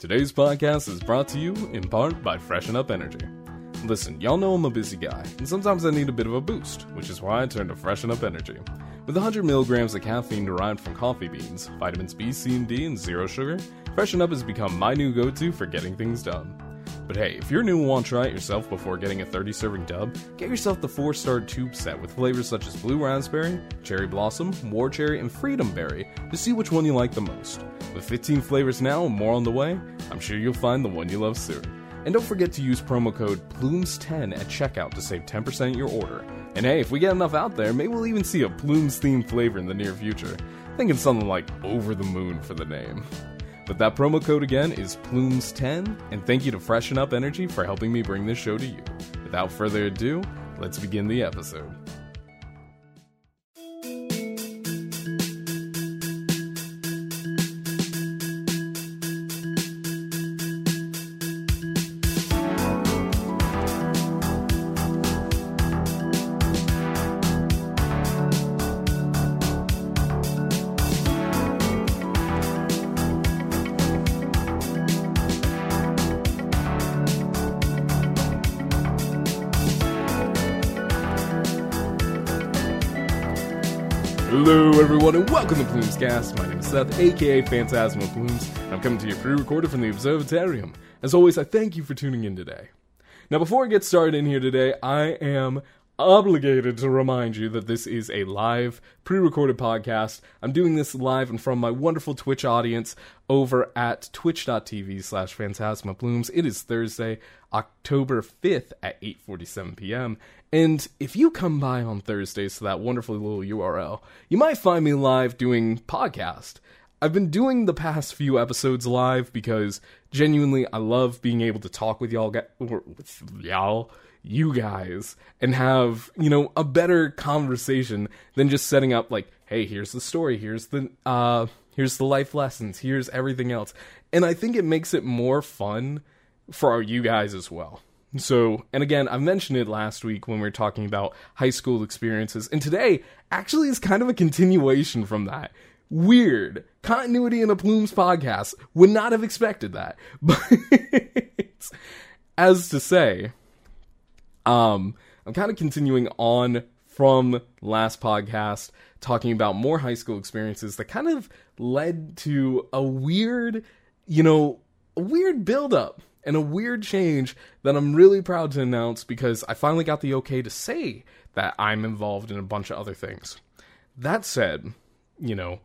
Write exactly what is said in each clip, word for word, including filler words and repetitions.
Today's podcast is brought to you, in part, by Freshen Up Energy. Listen, y'all know I'm a busy guy, and sometimes I need a bit of a boost, which is why I turn to Freshen Up Energy. With one hundred milligrams of caffeine derived from coffee beans, vitamins B, C, and D, and zero sugar, Freshen Up has become my new go-to for getting things done. But hey, if you're new and want to try it yourself before getting a thirty-serving tub, get yourself the four-star tube set with flavors such as Blue Raspberry, Cherry Blossom, War Cherry, and Freedom Berry to see which one you like the most. With fifteen flavors now and more on the way, I'm sure you'll find the one you love soon. And don't forget to use promo code Plumes ten at checkout to save ten percent your order. And hey, if we get enough out there, maybe we'll even see a Plumes-themed flavor in the near future. Thinking something like Over the Moon for the name. But that promo code again is Plumes ten, and thank you to Freshen Up Energy for helping me bring this show to you. Without further ado, let's begin the episode. Welcome to Plumescast. My name is Seth, aka Phantasma Plumes, and I'm coming to you pre-recorded from the Observatorium. As always, I thank you for tuning in today. Now, before I get started in here today, I am obligated to remind you that this is a live, pre-recorded podcast. I'm doing this live and from my wonderful Twitch audience over at twitch.tv slash phantasmaplumes. It is Thursday, October fifth at eight forty-seven p.m., and if you come by on Thursdays to that wonderful little U R L, you might find me live doing podcast. I've been doing the past few episodes live because genuinely I love being able to talk with y'all, or with y'all, you guys, and have, you know, a better conversation than just setting up like, hey, here's the story, here's the uh, here's the life lessons, here's everything else. And I think it makes it more fun for you guys as well. So, and again, I mentioned it last week when we were talking about high school experiences, and today actually is kind of a continuation from that. Weird. Continuity in a Plumes podcast. Would not have expected that. But, as to say, um, I'm kind of continuing on from last podcast, talking about more high school experiences that kind of led to a weird, you know, a weird buildup. And a weird change that I'm really proud to announce because I finally got the okay to say that I'm involved in a bunch of other things. That said, you know,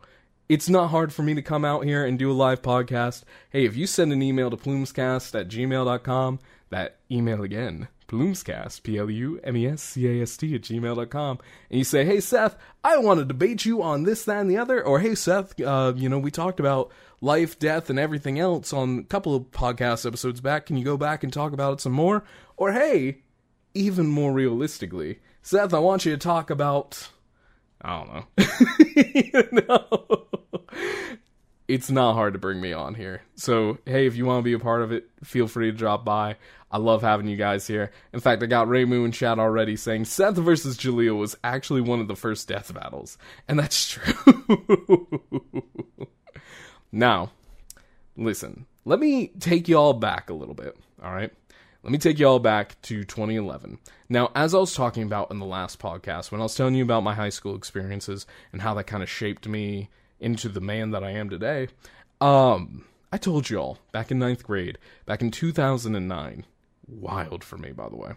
it's not hard for me to come out here and do a live podcast. Hey, if you send an email to plumescast at gmail dot com, that email again, plumescast, P L U M E S C A S T at gmail dot com, and you say, hey, Seth, I want to debate you on this, that, and the other, or hey, Seth, uh, you know, we talked about life, death, and everything else on a couple of podcast episodes back. Can you go back and talk about it some more? Or hey, even more realistically, Seth, I want you to talk about, I don't know. You know? It's not hard to bring me on here. So, hey, if you want to be a part of it, feel free to drop by. I love having you guys here. In fact, I got Raymu in chat already saying Seth versus Jaleel was actually one of the first death battles. And that's true. Now, listen, let me take y'all back a little bit, all right? Let me take y'all back to twenty eleven. Now, as I was talking about in the last podcast, when I was telling you about my high school experiences and how that kind of shaped me into the man that I am today, um, I told y'all back in ninth grade, back in two thousand nine, wild for me, by the way,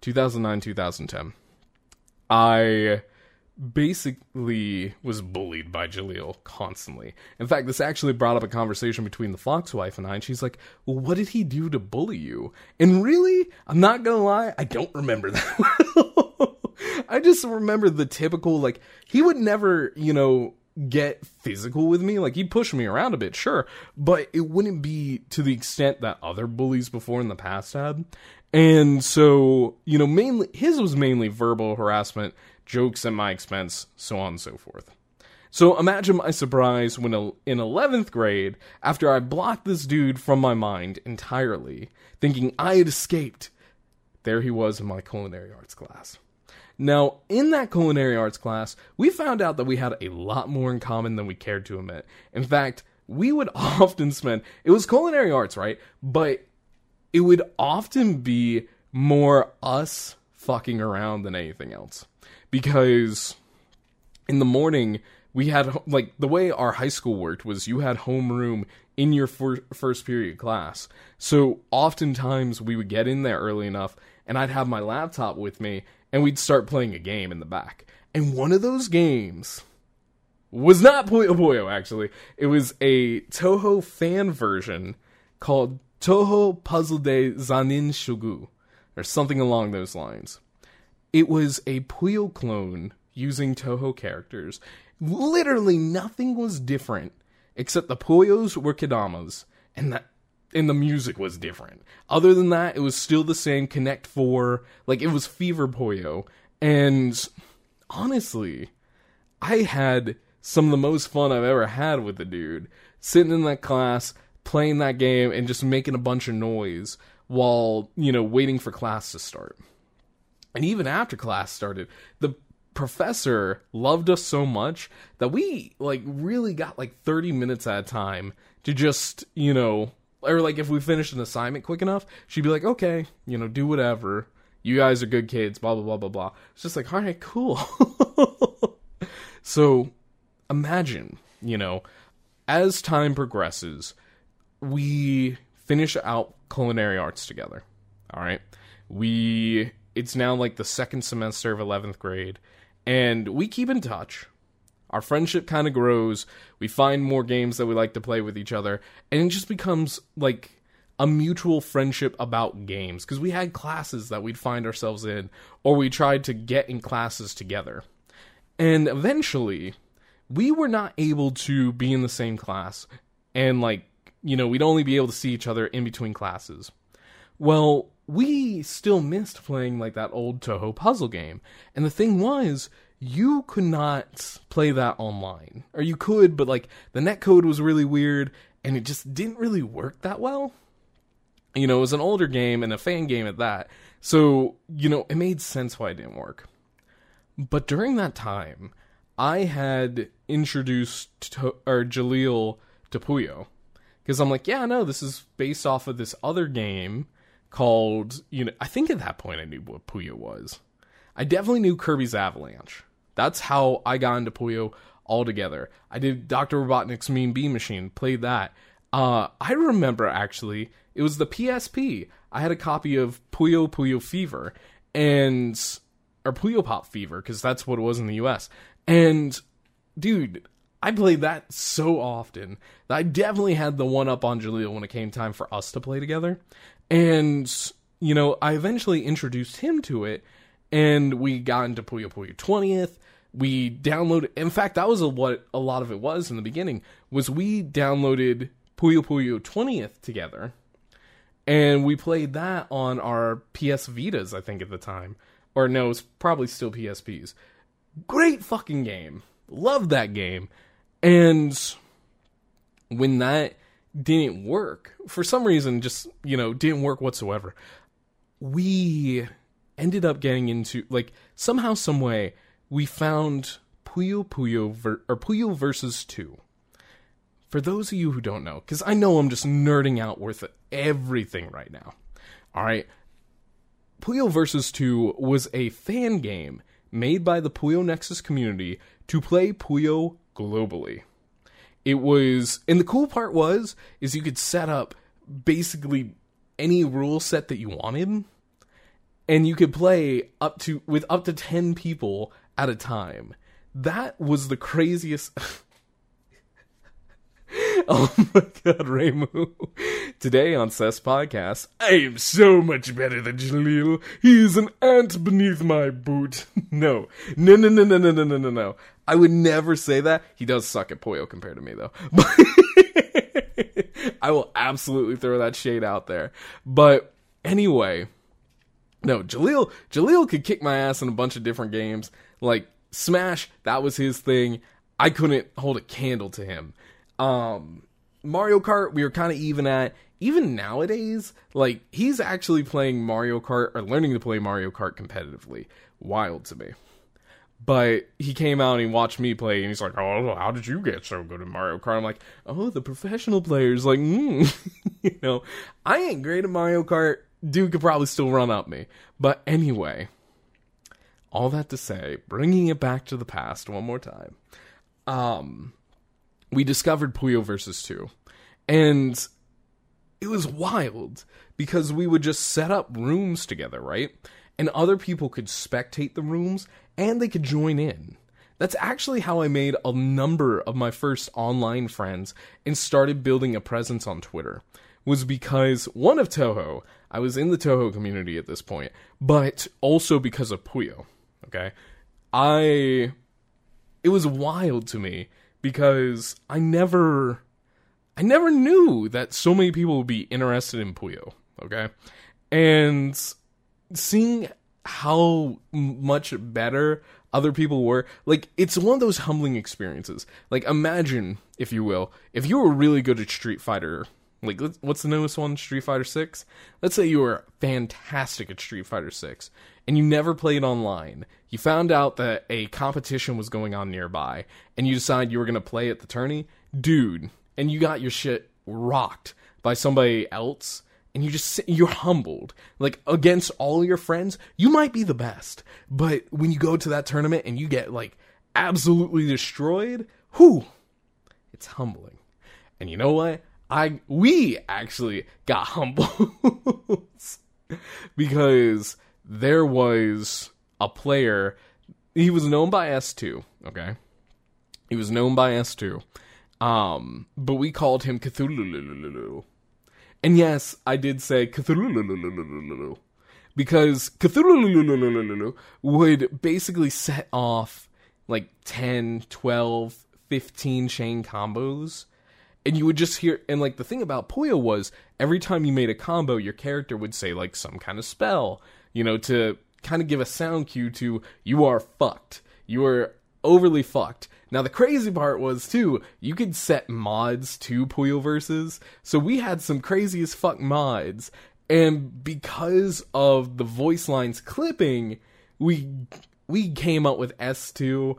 two thousand nine, two thousand ten, I basically was bullied by Jaleel constantly. In fact, this actually brought up a conversation between the Fox wife and I, and she's like, well, what did he do to bully you? And really, I'm not gonna lie, I don't remember that well. I just remember the typical, like, he would never, you know, get physical with me. Like, he'd push me around a bit, sure, but it wouldn't be to the extent that other bullies before in the past had. And so, you know, mainly, his was mainly verbal harassment, jokes at my expense, so on and so forth. So imagine my surprise when in eleventh grade, after I blocked this dude from my mind entirely, thinking I had escaped, there he was in my culinary arts class. Now, in that culinary arts class, we found out that we had a lot more in common than we cared to admit. In fact, we would often spend, it was culinary arts, right? But it would often be more us fucking around than anything else. Because in the morning, we had, like, the way our high school worked was you had homeroom in your fir- first period class. So oftentimes we would get in there early enough, and I'd have my laptop with me, and we'd start playing a game in the back. And one of those games was not Puyo Puyo, actually. It was a Toho fan version called Tōhō Puzzle de Zan'nin Shūgō, or something along those lines. It was a Puyo clone using Toho characters. Literally nothing was different, except the Puyos were Kadamas, and the, and the music was different. Other than that, it was still the same Connect Four, like, it was Fever Puyo, and honestly, I had some of the most fun I've ever had with the dude, sitting in that class, playing that game, and just making a bunch of noise while, you know, waiting for class to start. And even after class started, the professor loved us so much that we, like, really got, like, thirty minutes at a time to just, you know, or, like, if we finished an assignment quick enough, she'd be like, okay, you know, do whatever. You guys are good kids, blah, blah, blah, blah, blah. It's just like, all right, cool. So, imagine, you know, as time progresses, we finish out culinary arts together, all right? We, it's now like the second semester of eleventh grade, and we keep in touch. Our friendship kind of grows. We find more games that we like to play with each other, and it just becomes like a mutual friendship about games, because we had classes that we'd find ourselves in, or we tried to get in classes together. And eventually, we were not able to be in the same class, and, like, you know, we'd only be able to see each other in between classes. Well, we still missed playing, like, that old Toho puzzle game. And the thing was, you could not play that online. Or you could, but, like, the netcode was really weird, and it just didn't really work that well. You know, it was an older game and a fan game at that. So, you know, it made sense why it didn't work. But during that time, I had introduced to, or Jaleel to Puyo. Because I'm like, yeah, no, this is based off of this other game called, you know, I think at that point I knew what Puyo was. I definitely knew Kirby's Avalanche. That's how I got into Puyo altogether. I did Doctor Robotnik's Mean Bean Machine, played that. Uh, I remember, actually, it was the P S P. I had a copy of Puyo Puyo Fever, and, or Puyo Pop Fever, because that's what it was in the U S. And, dude, I played that so often that I definitely had the one up on Jaleel when it came time for us to play together. And, you know, I eventually introduced him to it, and we got into Puyo Puyo twentieth. We downloaded, in fact, that was a, what a lot of it was in the beginning, was we downloaded Puyo Puyo twentieth together, and we played that on our P S Vitas, I think, at the time. Or no, it's probably still P S Ps. Great fucking game. Loved that game. And when that didn't work, for some reason, just, you know, didn't work whatsoever, we ended up getting into, like, somehow, some way, we found Puyo Puyo, ver- or Puyo versus two. For those of you who don't know, because I know I'm just nerding out worth everything right now, all right, Puyo versus two was a fan game made by the Puyo Nexus community to play Puyo globally. It was, and the cool part was, is you could set up basically any rule set that you wanted, and you could play up to, with up to ten people at a time. That was the craziest. Oh my god, Remu. Today on S E S Podcast, I am so much better than Jaleel. He is an ant beneath my boot. No. No, no, no, no, no, no, no, no. I would never say that. He does suck at Puyo compared to me, though. I will absolutely throw that shade out there. But anyway, no, Jaleel, Jaleel could kick my ass in a bunch of different games. Like, Smash, that was his thing. I couldn't hold a candle to him. Um, Mario Kart, we were kind of even at. Even nowadays, like, he's actually playing Mario Kart, or learning to play Mario Kart competitively. Wild to me. But he came out and he watched me play, and he's like, oh, how did you get so good at Mario Kart? I'm like, oh, the professional players, like, mm. You know, I ain't great at Mario Kart. Dude could probably still run up me. But anyway, all that to say, bringing it back to the past one more time, um, we discovered Puyo versus two. And it was wild, because we would just set up rooms together, right? And other people could spectate the rooms, and they could join in. That's actually how I made a number of my first online friends and started building a presence on Twitter. Was because, one, of Toho, I was in the Toho community at this point, but also because of Puyo, okay? I... It was wild to me, because I never... I never knew that so many people would be interested in Puyo, okay? And seeing how much better other people were, like, it's one of those humbling experiences. Like, imagine, if you will, if you were really good at Street Fighter, like, what's the newest one, Street Fighter six? Let's say you were fantastic at Street Fighter six, and you never played online. You found out that a competition was going on nearby, and you decided you were going to play at the tourney, dude, and you got your shit rocked by somebody else. And you just, you're humbled. Like, against all your friends, you might be the best. But when you go to that tournament and you get, like, absolutely destroyed, whew, it's humbling. And you know what? I, we actually got humbled. Because there was a player, he was known by S two, okay? He was known by S two. Um, but we called him Cthulhu. And yes, I did say Cthulhu, because Cthulhu would basically set off like ten, twelve, fifteen chain combos, and you would just hear, and like the thing about Puyo was, every time you made a combo, your character would say like some kind of spell, you know, to kind of give a sound cue to, you are fucked, you are overly fucked. Now, the crazy part was, too, you could set mods to Puyo Versus, so we had some crazy as fuck mods, and because of the voice lines clipping, we we came up with S two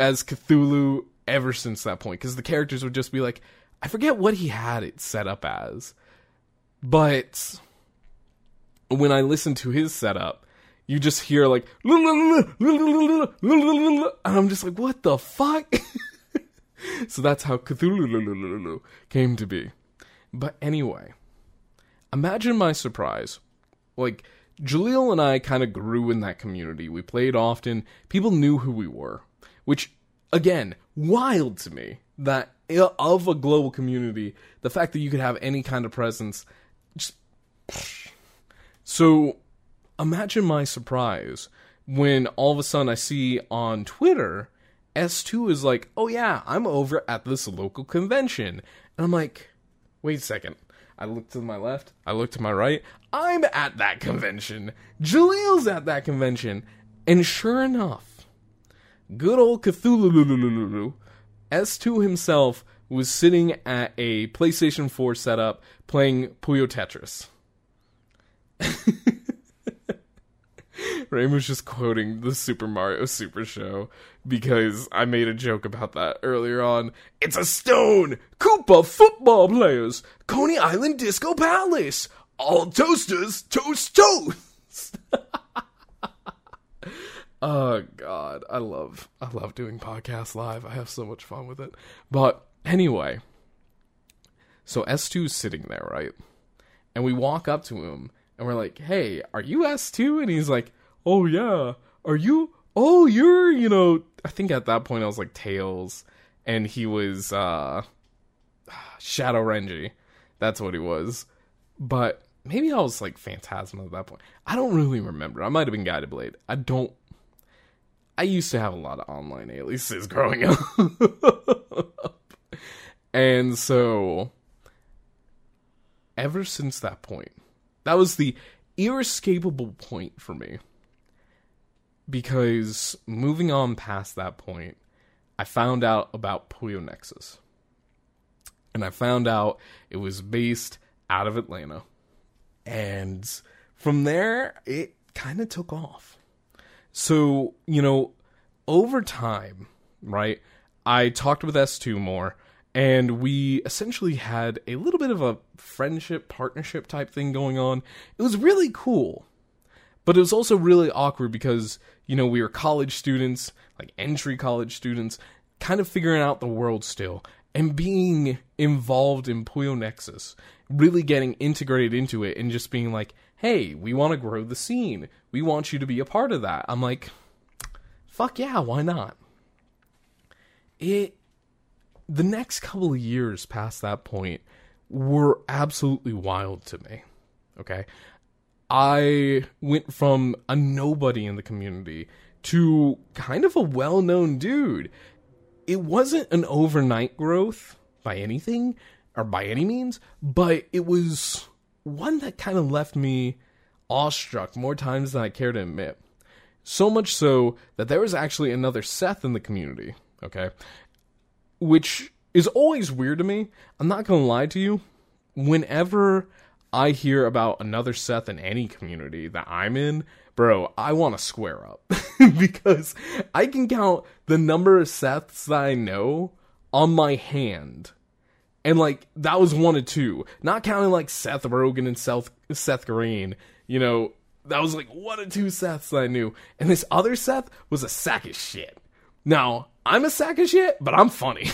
as Cthulhu ever since that point, because the characters would just be like, I forget what he had it set up as, but when I listened to his setup, you just hear like, and I'm just like, what the fuck? So that's how Cthulhu came to be. But anyway, imagine my surprise. Like, Jaleel and I kind of grew in that community. We played often. People knew who we were. Which, again, wild to me. That of a global community, the fact that you could have any kind of presence. Just... So... Imagine my surprise when all of a sudden I see on Twitter, S two is like, oh yeah, I'm over at this local convention. And I'm like, wait a second. I look to my left, I look to my right, I'm at that convention. Jaleel's at that convention. And sure enough, good old Cthulhu, S two himself, was sitting at a PlayStation four setup playing Puyo Tetris. Raymond's just quoting the Super Mario Super Show, because I made a joke about that earlier on. It's a stone! Koopa football players! Coney Island Disco Palace! All toasters, toast toast! Oh, God. I love, I love doing podcasts live. I have so much fun with it. But anyway, so S two's sitting there, right? And we walk up to him, and we're like, hey, are you S two? And he's like, oh, yeah, are you, oh, you're, you know, I think at that point I was like Tails, and he was, uh, Shadow Renji, that's what he was, but maybe I was like Phantasma at that point, I don't really remember, I might have been Guided Blade, I don't, I used to have a lot of online aliases growing up, and so, ever since that point, that was the irrescapable point for me. Because moving on past that point, I found out about Puyo Nexus. And I found out it was based out of Atlanta. And from there, it kind of took off. So, you know, over time, right, I talked with S two more, and we essentially had a little bit of a friendship, partnership type thing going on. It was really cool, but it was also really awkward because, you know, we were college students, like entry college students, kind of figuring out the world still, and being involved in Puyo Nexus, really getting integrated into it, and just being like, hey, we want to grow the scene. We want you to be a part of that. I'm like, fuck yeah, why not? It, the next couple of years past that point were absolutely wild to me, okay? I went from a nobody in the community to kind of a well-known dude. It wasn't an overnight growth by anything, or by any means, but it was one that kind of left me awestruck more times than I care to admit. So much so that there was actually another Seth in the community, okay? Which is always weird to me. I'm not going to lie to you. Whenever I hear about another Seth in any community that I'm in, bro, I want to square up. Because I can count the number of Seths that I know on my hand. And, like, that was one of two. Not counting, like, Seth Rogen and Seth, Seth Green. You know, that was, like, one of two Seths that I knew. And this other Seth was a sack of shit. Now, I'm a sack of shit, but I'm funny.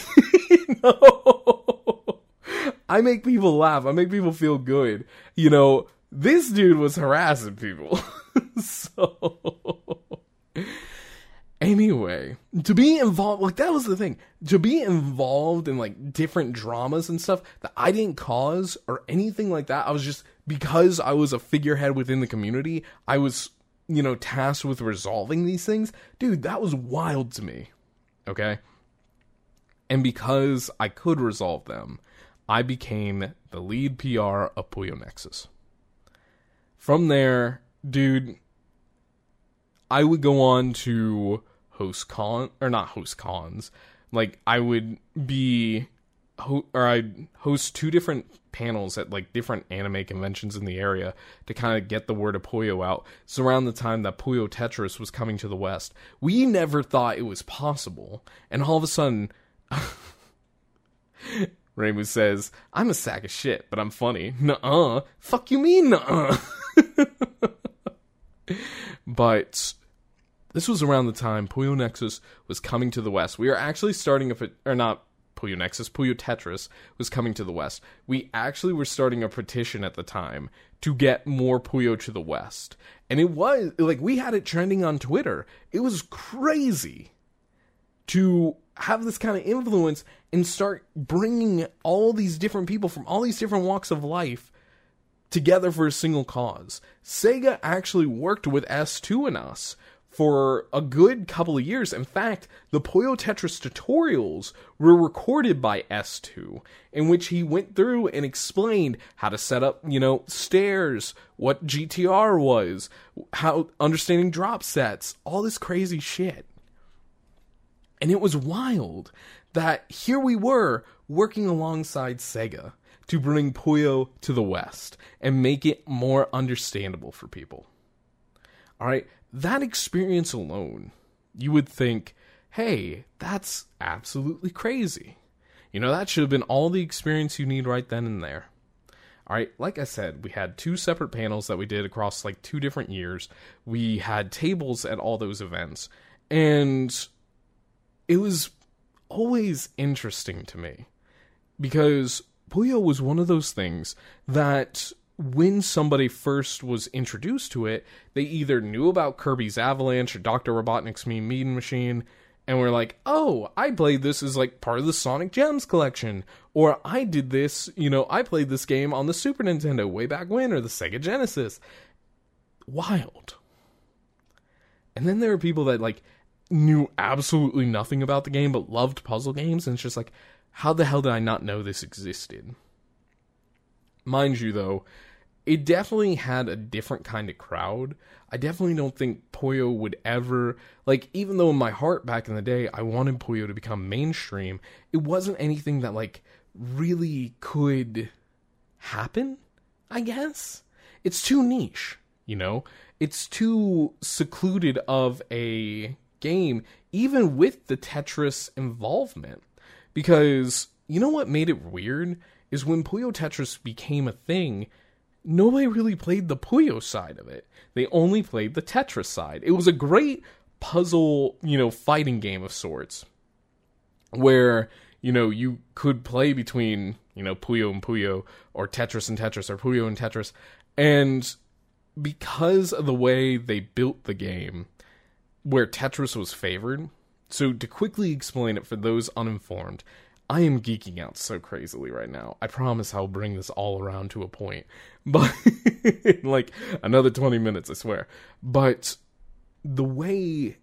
You know? I make people laugh. I make people feel good. You know, this dude was harassing people. So, anyway, to be involved, like, that was the thing. To be involved in, like, different dramas and stuff that I didn't cause or anything like that. I was just, because I was a figurehead within the community, I was, you know, tasked with resolving these things. Dude, that was wild to me, okay? And because I could resolve them, I became the lead P R of Puyo Nexus. From there, dude, I would go on to host con, or not host cons, like, I would be, ho- or I'd host two different panels at, like, different anime conventions in the area to kind of get the word of Puyo out. It's around the time that Puyo Tetris was coming to the West. We never thought it was possible, and all of a sudden, Raymond says, I'm a sack of shit, but I'm funny. Nuh-uh. Fuck you mean, nuh-uh? But this was around the time Puyo Nexus was coming to the West. We were actually starting a, or not Puyo Nexus, Puyo Tetris was coming to the West. We actually were starting a petition at the time to get more Puyo to the West. And it was, like, we had it trending on Twitter. It was crazy to have this kind of influence and start bringing all these different people from all these different walks of life together for a single cause. Sega actually worked with S two and us for a good couple of years. In fact, the Puyo Tetris tutorials were recorded by S two, in which he went through and explained how to set up, you know, stairs, what G T R was, how understanding drop sets, all this crazy shit. And it was wild that here we were working alongside Sega to bring Puyo to the West and make it more understandable for people. All right, that experience alone, you would think, hey, that's absolutely crazy. You know, that should have been all the experience you need right then and there. All right, like I said, we had two separate panels that we did across, like, two different years. We had tables at all those events, and it was always interesting to me because Puyo was one of those things that when somebody first was introduced to it, they either knew about Kirby's Avalanche or Doctor Robotnik's Mean Mean Machine and were like, oh, I played this as, like, part of the Sonic Gems collection, or I did this, you know, I played this game on the Super Nintendo way back when, or the Sega Genesis. Wild. And then there were people that, like, knew absolutely nothing about the game but loved puzzle games, and it's just like, how the hell did I not know this existed? Mind you, though, it definitely had a different kind of crowd. I definitely don't think Puyo would ever, like, even though in my heart back in the day, I wanted Puyo to become mainstream, it wasn't anything that, like, really could happen, I guess? It's too niche, you know? It's too secluded of a game, even with the Tetris involvement. Because, you know what made it weird? Is when Puyo Tetris became a thing, nobody really played the Puyo side of it. They only played the Tetris side. It was a great puzzle, you know, fighting game of sorts, where, you know, you could play between, you know, Puyo and Puyo, or Tetris and Tetris, or Puyo and Tetris, and because of the way they built the game, where Tetris was favored, so to quickly explain it for those uninformed, I am geeking out so crazily right now. I promise I'll bring this all around to a point. But, like, another twenty minutes, I swear. But the way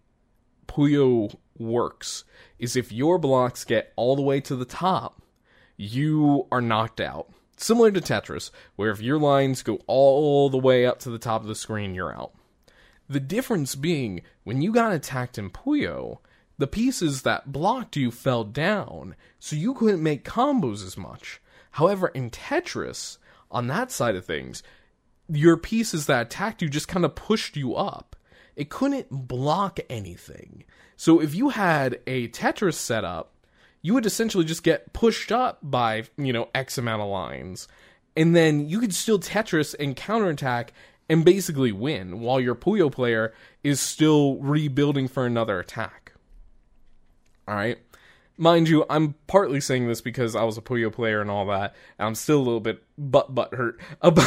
Puyo works is if your blocks get all the way to the top, you are knocked out. Similar to Tetris, where if your lines go all the way up to the top of the screen, you're out. The difference being, when you got attacked in Puyo, the pieces that blocked you fell down, so you couldn't make combos as much. However, in Tetris, on that side of things, your pieces that attacked you just kind of pushed you up. It couldn't block anything. So if you had a Tetris setup, you would essentially just get pushed up by, you know, X amount of lines. And then you could still Tetris and counterattack and basically win, while your Puyo player is still rebuilding for another attack. Alright, mind you, I'm partly saying this because I was a Puyo player and all that, and I'm still a little bit butt butt hurt about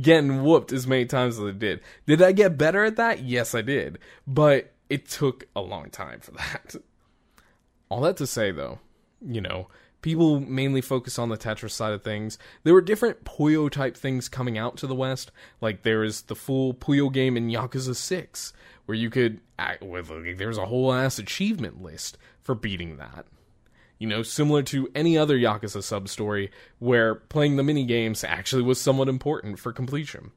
getting whooped as many times as I did. Did I get better at that? Yes, I did, but it took a long time for that. All that to say, though, you know, people mainly focus on the Tetris side of things. There were different Puyo-type things coming out to the West, like there is the full Puyo game in Yakuza six, where you could, there's a whole ass achievement list for beating that. You know, similar to any other Yakuza sub-story, where playing the mini-games actually was somewhat important for completion.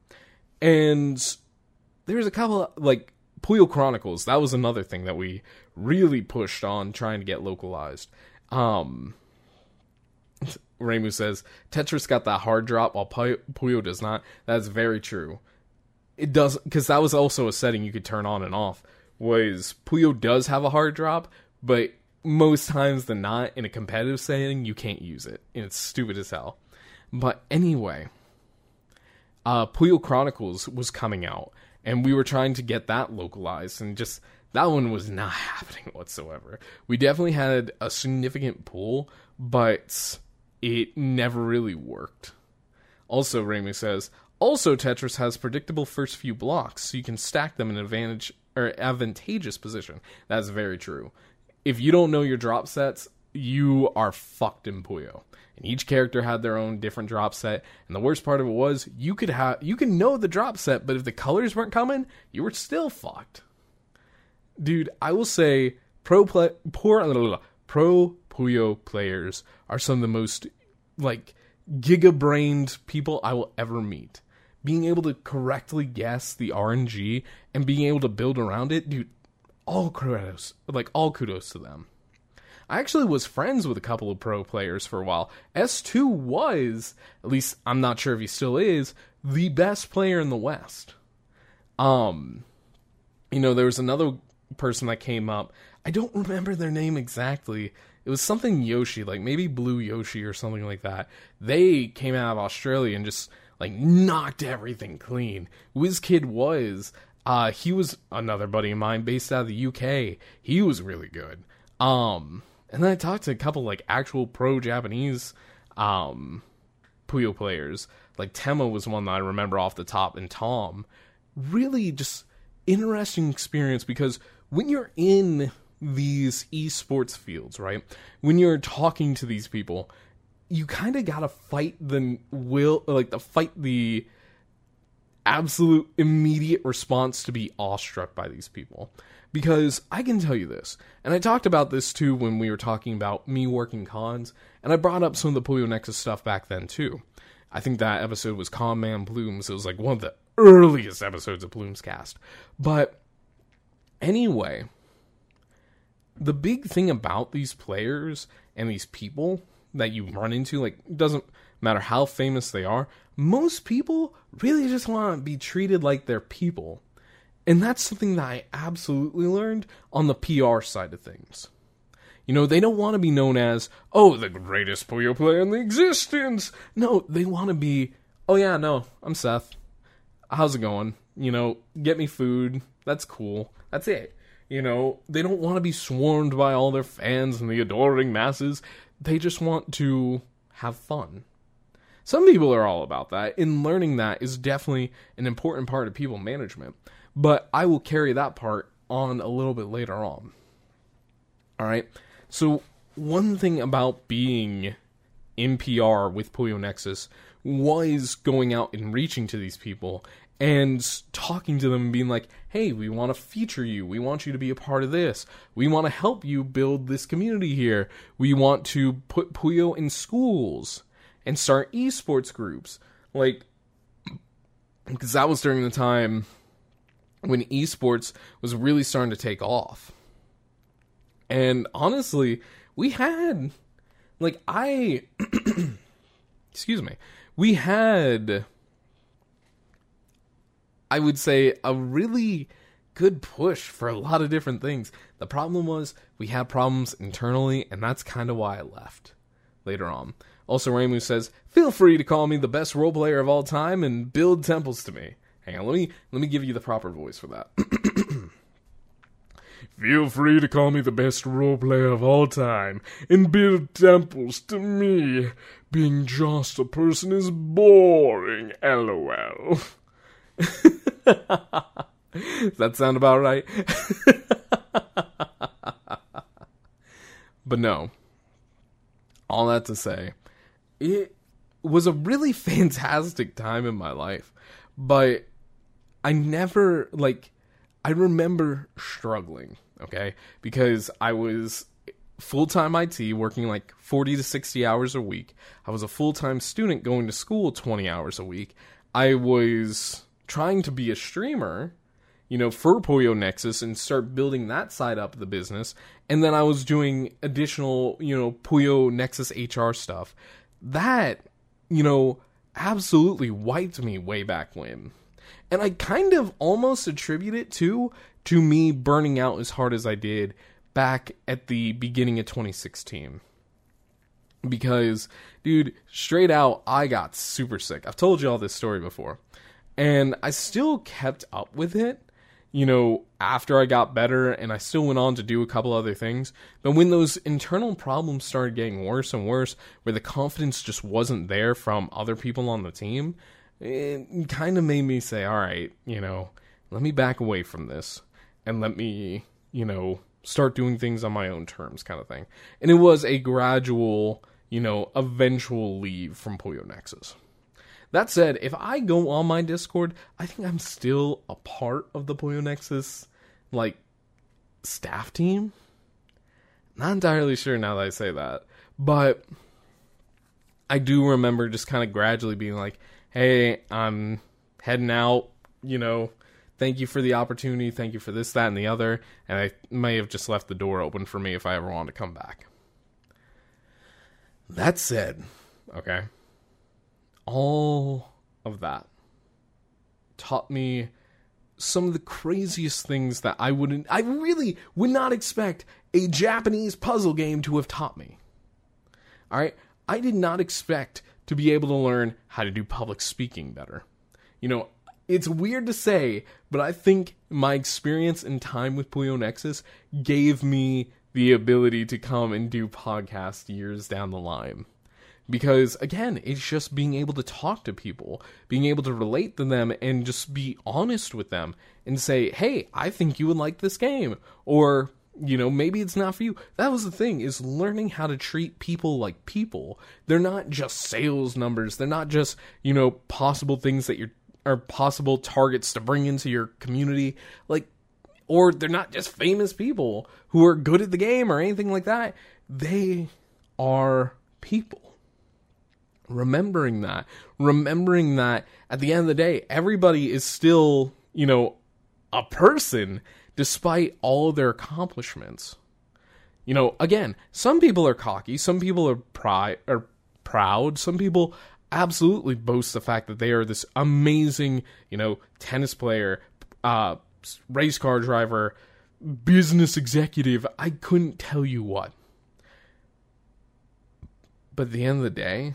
And there's a couple, of, like, Puyo Chronicles, that was another thing that we really pushed on trying to get localized. Um, Reimu says, Tetris got that hard drop while Puyo does not. That's very true. It does, because that was also a setting you could turn on and off, was Puyo does have a hard drop, but most times than not, in a competitive setting, you can't use it, and it's stupid as hell. But anyway, uh, Puyo Chronicles was coming out, and we were trying to get that localized, and just, that one was not happening whatsoever. We definitely had a significant pull, but it never really worked. Also, Reimu says, also, Tetris has predictable first few blocks, so you can stack them in an advantage, or advantageous position. That's very true. If you don't know your drop sets, you are fucked in Puyo. And each character had their own different drop set, and the worst part of it was, you could have you could know the drop set, but if the colors weren't coming, you were still fucked. Dude, I will say, pro play, poor, blah, blah, blah, pro Puyo players are some of the most, like, giga-brained people I will ever meet. Being able to correctly guess the R N G and being able to build around it, dude, all kudos, like all kudos to them. I actually was friends with a couple of pro players for a while. S two was, at least I'm not sure if he still is, the best player in the West. Um, you know, there was another person that came up. I don't remember their name exactly. It was something Yoshi, like maybe Blue Yoshi or something like that. They came out of Australia and just, like, knocked everything clean. WizKid was, uh, he was another buddy of mine based out of the U K. He was really good. Um, and then I talked to a couple, like, actual pro-Japanese, um, Puyo players. Like, Tema was one that I remember off the top, and Tom. Really just interesting experience, because when you're in these esports fields, right, when you're talking to these people, you kind of gotta fight the will, like the fight the absolute immediate response to be awestruck by these people. Because I can tell you this, and I talked about this too when we were talking about me working cons, and I brought up some of the Puyo Nexus stuff back then too. I think that episode was Phantasma Plumes, it was like one of the earliest episodes of Plumes Cast. But anyway, the big thing about these players and these people that you run into, like, doesn't matter how famous they are, most people really just want to be treated like they're people. And that's something that I absolutely learned on the P R side of things. You know, they don't want to be known as, oh, the greatest Puyo player in the existence. No, they want to be, oh yeah, no, I'm Seth. How's it going? You know, get me food. That's cool. That's it. You know, they don't want to be swarmed by all their fans and the adoring masses. They just want to have fun. Some people are all about that, and learning that is definitely an important part of people management. But I will carry that part on a little bit later on. Alright, so one thing about being in P R with Puyo Nexus was going out and reaching to these people and talking to them and being like, hey, we want to feature you. We want you to be a part of this. We want to help you build this community here. We want to put Puyo in schools and start esports groups. Like, because that was during the time when esports was really starting to take off. And honestly, we had, like, I, excuse me, we had, I would say, a really good push for a lot of different things. The problem was, we had problems internally, and that's kind of why I left later on. Also, Ramu says, feel free to call me the best role player of all time and build temples to me. Hang on, let me, let me give you the proper voice for that. Feel free to call me the best role player of all time and build temples to me. Being just a person is boring, lol. Does that sound about right? But no. All that to say, it was a really fantastic time in my life. But I never, like... I remember struggling, okay, because I was full-time I T, working like forty to sixty hours a week. I was a full-time student going to school twenty hours a week. I was trying to be a streamer, you know, for Puyo Nexus and start building that side up of the business, and then I was doing additional, you know, Puyo Nexus H R stuff. That, you know, absolutely wiped me way back when. And I kind of almost attribute it to, to me burning out as hard as I did back at the beginning of twenty sixteen. Because, dude, straight out, I got super sick. I've told you all this story before. And I still kept up with it, you know, after I got better. And I still went on to do a couple other things. But when those internal problems started getting worse and worse, where the confidence just wasn't there from other people on the team... it kind of made me say, all right, you know, let me back away from this and let me, you know, start doing things on my own terms kind of thing. And it was a gradual, you know, eventual leave from Puyo Nexus. That said, if I go on my Discord, I think I'm still a part of the Puyo Nexus, like, staff team. Not entirely sure now that I say that. But I do remember just kind of gradually being like, hey, I'm heading out, you know, thank you for the opportunity, thank you for this, that, and the other, and I may have just left the door open for me if I ever want to come back. That said, okay, all of that taught me some of the craziest things that I wouldn't, I really would not expect a Japanese puzzle game to have taught me. Alright, I did not expect to be able to learn how to do public speaking better. You know, it's weird to say, but I think my experience and time with Puyo Nexus gave me the ability to come and do podcasts years down the line. Because, again, it's just being able to talk to people, being able to relate to them, and just be honest with them, and say, hey, I think you would like this game, or... you know, maybe it's not for you. That was the thing, is learning how to treat people like people. They're not just sales numbers. They're not just, you know, possible things that you're, are possible targets to bring into your community. Like, or they're not just famous people who are good at the game or anything like that. They are people. Remembering that. Remembering that at the end of the day, everybody is still, you know, a person, despite all of their accomplishments. You know, again, some people are cocky, some people are, pri- are proud, some people absolutely boast the fact that they are this amazing, you know, tennis player, uh, race car driver, business executive, I couldn't tell you what. But at the end of the day,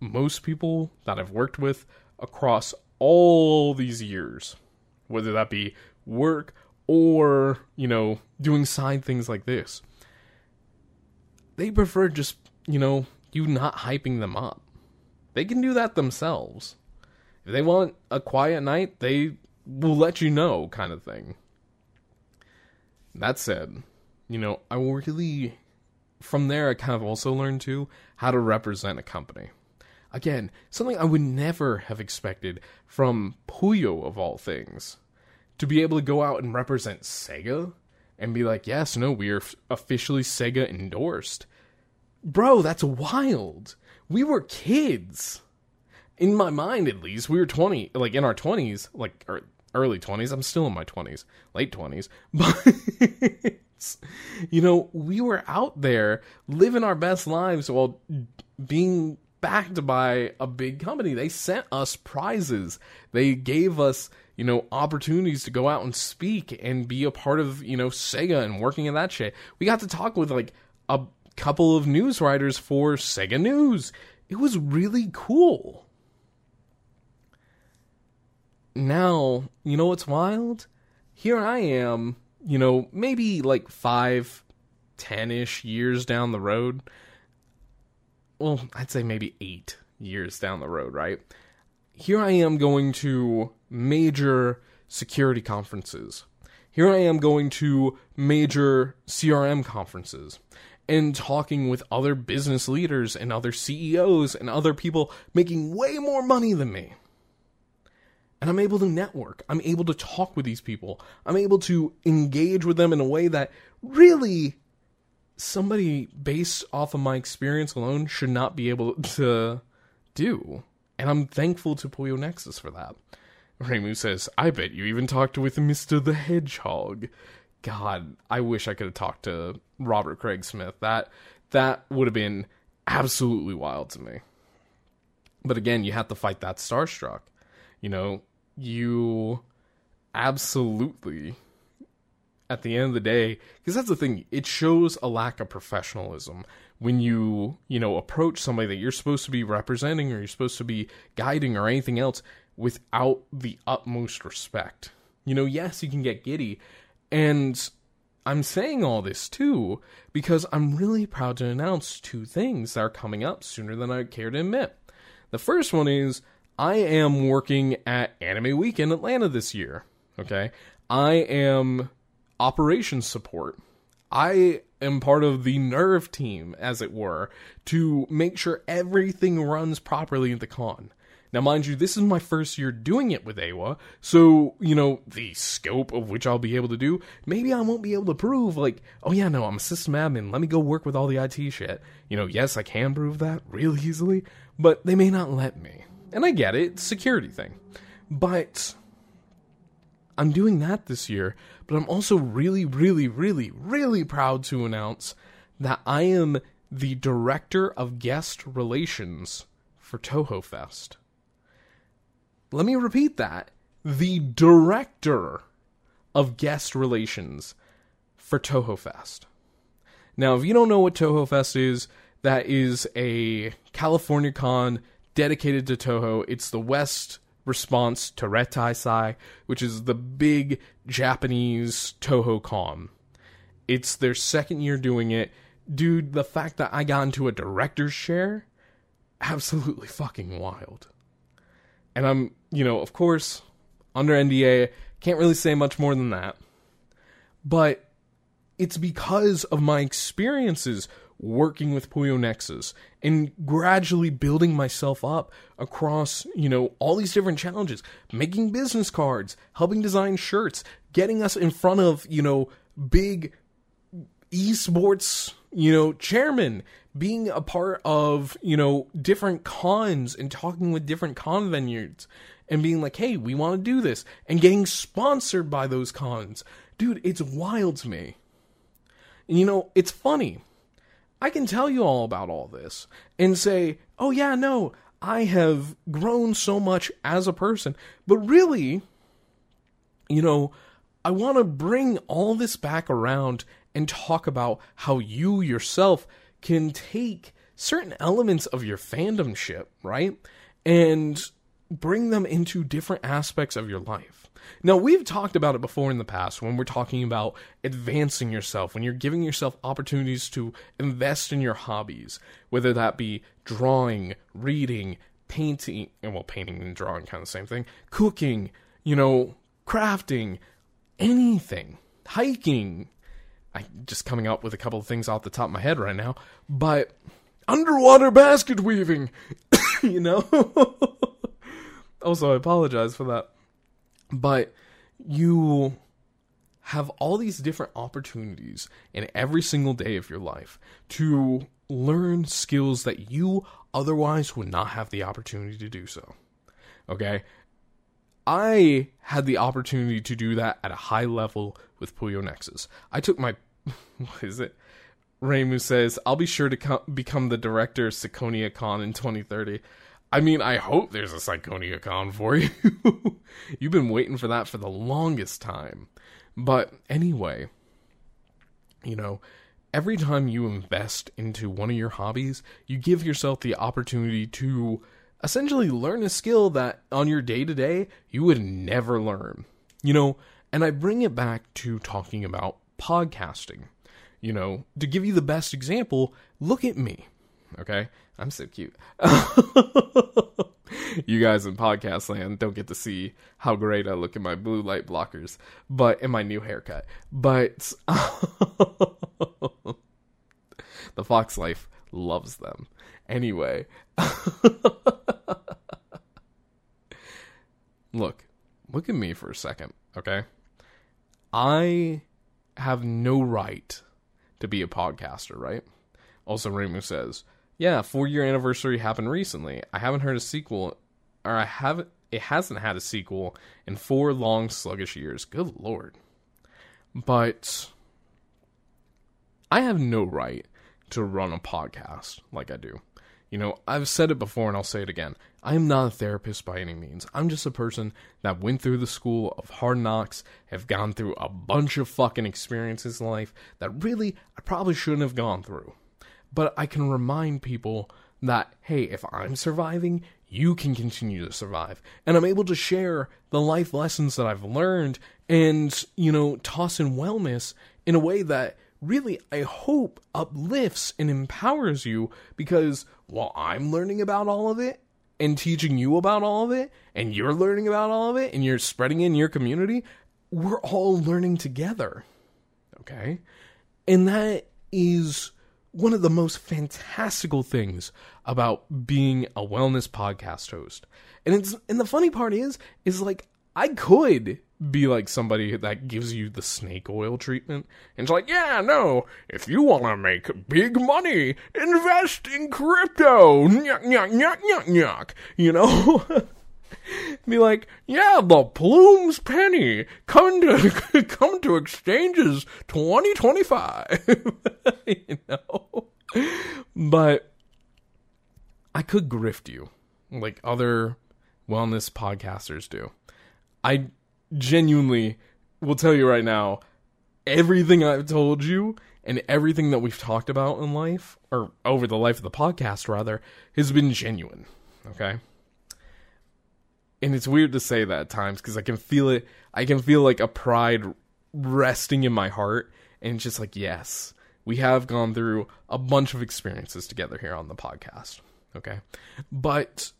most people that I've worked with across all these years, whether that be work or, you know, doing side things like this, they prefer just, you know, you not hyping them up. They can do that themselves. If they want a quiet night, they will let you know, kind of thing. That said, you know, I will really... From there, I kind of also learned, too, how to represent a company. Again, something I would never have expected from Puyo, of all things. To be able to go out and represent Sega and be like, yes, no, we are officially Sega endorsed. Bro, that's wild. We were kids. In my mind, at least, we were twenty, like in our twenties, like or early twenties. I'm still in my twenties, late twenties. But, you know, we were out there living our best lives while being backed by a big company. They sent us prizes. They gave us, you know, opportunities to go out and speak and be a part of, you know, Sega and working in that shit. We got to talk with, like, a couple of news writers for Sega News. It was really cool. Now, you know what's wild? Here I am, you know, maybe like five, ten-ish years down the road. Well, I'd say maybe eight years down the road, right? Here I am going to major security conferences. Here I am going to major C R M conferences and talking with other business leaders and other C E Os and other people making way more money than me. And I'm able to network. I'm able to talk with these people. I'm able to engage with them in a way that really somebody based off of my experience alone should not be able to do. And I'm thankful to Puyo Nexus for that. Remu says, I bet you even talked with Mister the Hedgehog. God, I wish I could have talked to Robert Craig Smith. That, that would have been absolutely wild to me. But again, you have to fight that starstruck. You know, you absolutely, at the end of the day, because that's the thing, it shows a lack of professionalism when you, you know, approach somebody that you're supposed to be representing or you're supposed to be guiding or anything else without the utmost respect. You know, yes, you can get giddy. And I'm saying all this, too, because I'm really proud to announce two things that are coming up sooner than I care to admit. The first one is, I am working at Anime Weekend Atlanta this year, okay? I am operations support. I am part of the NERV team, as it were, to make sure everything runs properly at the con. Now, mind you, this is my first year doing it with A W A, so, you know, the scope of which I'll be able to do, maybe I won't be able to prove, like, oh yeah, no, I'm a system admin, let me go work with all the I T shit. You know, yes, I can prove that real easily, but they may not let me. And I get it, it's a security thing. But I'm doing that this year, but I'm also really, really, really, really proud to announce that I am the Director of Guest Relations for Toho Fest. Let me repeat that. The Director of Guest Relations for Toho Fest. Now, if you don't know what Toho Fest is, that is a California con dedicated to Toho. It's the West response to Rettai Sai, which is the big Japanese Toho con. It's their second year doing it. Dude, the fact that I got into a director's chair, absolutely fucking wild. And I'm, you know, of course, under N D A, can't really say much more than that. But it's because of my experiences working with Puyo Nexus and gradually building myself up across, you know, all these different challenges, making business cards, helping design shirts, getting us in front of, you know, big esports, you know, chairmen, being a part of, you know, different cons and talking with different con venues and being like, hey, we want to do this, and getting sponsored by those cons. Dude, it's wild to me. And, you know, it's funny. I can tell you all about all this and say, oh yeah, no, I have grown so much as a person. But really, you know, I want to bring all this back around and talk about how you yourself can take certain elements of your fandomship, right, and bring them into different aspects of your life. Now, we've talked about it before in the past when we're talking about advancing yourself, when you're giving yourself opportunities to invest in your hobbies, whether that be drawing, reading, painting, well, painting and drawing, kind of the same thing, cooking, you know, crafting, anything, hiking. I'm just coming up with a couple of things off the top of my head right now, but underwater basket weaving, you know? Also, I apologize for that. But you have all these different opportunities in every single day of your life to learn skills that you otherwise would not have the opportunity to do so. Okay? I had the opportunity to do that at a high level with Puyo Nexus. I took my... What is it? Reimu says, I'll be sure to co- become the director of Syconia Con in twenty thirty. I mean, I hope there's a Syconia Con for you. You've been waiting for that for the longest time. But anyway, you know, every time you invest into one of your hobbies, you give yourself the opportunity to essentially learn a skill that on your day-to-day, you would never learn. You know, and I bring it back to talking about podcasting. You know, to give you the best example, look at me. Okay? I'm so cute. You guys in podcast land don't get to see how great I look in my blue light blockers, but in my new haircut. But the Fox Life loves them. Anyway. Look. Look at me for a second, okay? I have no right to be a podcaster, right? Also, Reimu says, yeah, four-year anniversary happened recently. I haven't heard a sequel, or I haven't, it hasn't had a sequel in four long, sluggish years. Good lord. But I have no right to run a podcast like I do. You know, I've said it before and I'll say it again. I am not a therapist by any means. I'm just a person that went through the school of hard knocks, have gone through a bunch of fucking experiences in life that really I probably shouldn't have gone through. But I can remind people that, hey, if I'm surviving, you can continue to survive. And I'm able to share the life lessons that I've learned and, you know, toss in wellness in a way that really, I hope, uplifts and empowers you. Because while I'm learning about all of it and teaching you about all of it, and you're learning about all of it and you're spreading in your community, we're all learning together. Okay? And that is one of the most fantastical things about being a wellness podcast host. And it's and the funny part is, is like, I could be like somebody that gives you the snake oil treatment. And it's like, yeah, no, if you want to make big money, invest in crypto. Nyuk, nyuk, nyuk, nyuk, nyuk. You know? Be like, yeah, the Plumes Penny. Come to, come to exchanges twenty twenty-five. You know? But I could grift you like other wellness podcasters do. I genuinely will tell you right now, everything I've told you and everything that we've talked about in life, or over the life of the podcast rather, has been genuine. Okay? And it's weird to say that at times because I can feel it. I can feel like a pride resting in my heart. And it's just like, yes, we have gone through a bunch of experiences together here on the podcast. Okay? But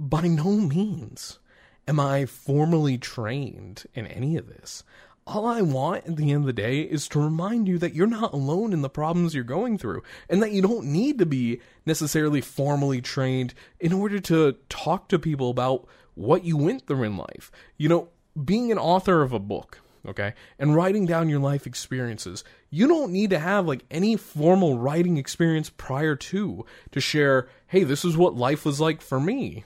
by no means am I formally trained in any of this. All I want at the end of the day is to remind you that you're not alone in the problems you're going through, and that you don't need to be necessarily formally trained in order to talk to people about what you went through in life. You know, being an author of a book, okay, and writing down your life experiences, you don't need to have like any formal writing experience prior to to share, hey, this is what life was like for me.